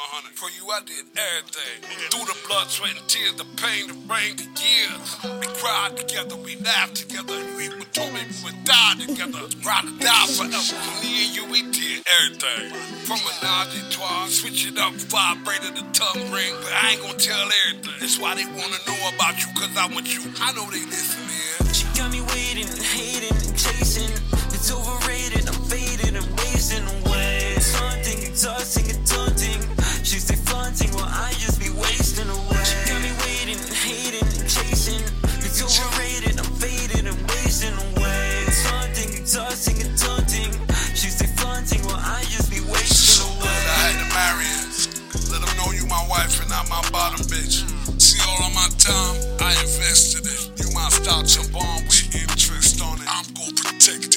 100. For you, I did everything. Through the blood, sweat, and tears, the pain, the rain, the years. We cried together, we laughed together, and we were told we would die together. Ride or die forever. Me and you, we did everything. From a nod to our switch it up, vibrated the tongue ring. But I ain't gonna tell everything. That's why they wanna know about you, cause I want you. I know they listen, man. She got me waiting, hating, and chasing. It's overrated, I'm faded, I'm wasting away. It's haunting, exhausting, and daunting. She stay flaunting while I just be wasting away. She got me waiting, hating, and chasing. It's overrated, I'm faded, I'm wasting away. It's haunting, exhausting, and daunting. She stay flaunting while I just be wasting away. I had to marry her. Let them know you my wife and not my bottom bitch. See all of my time, I invested it. You my stocks and bond with interest on it. I'm gonna protect it.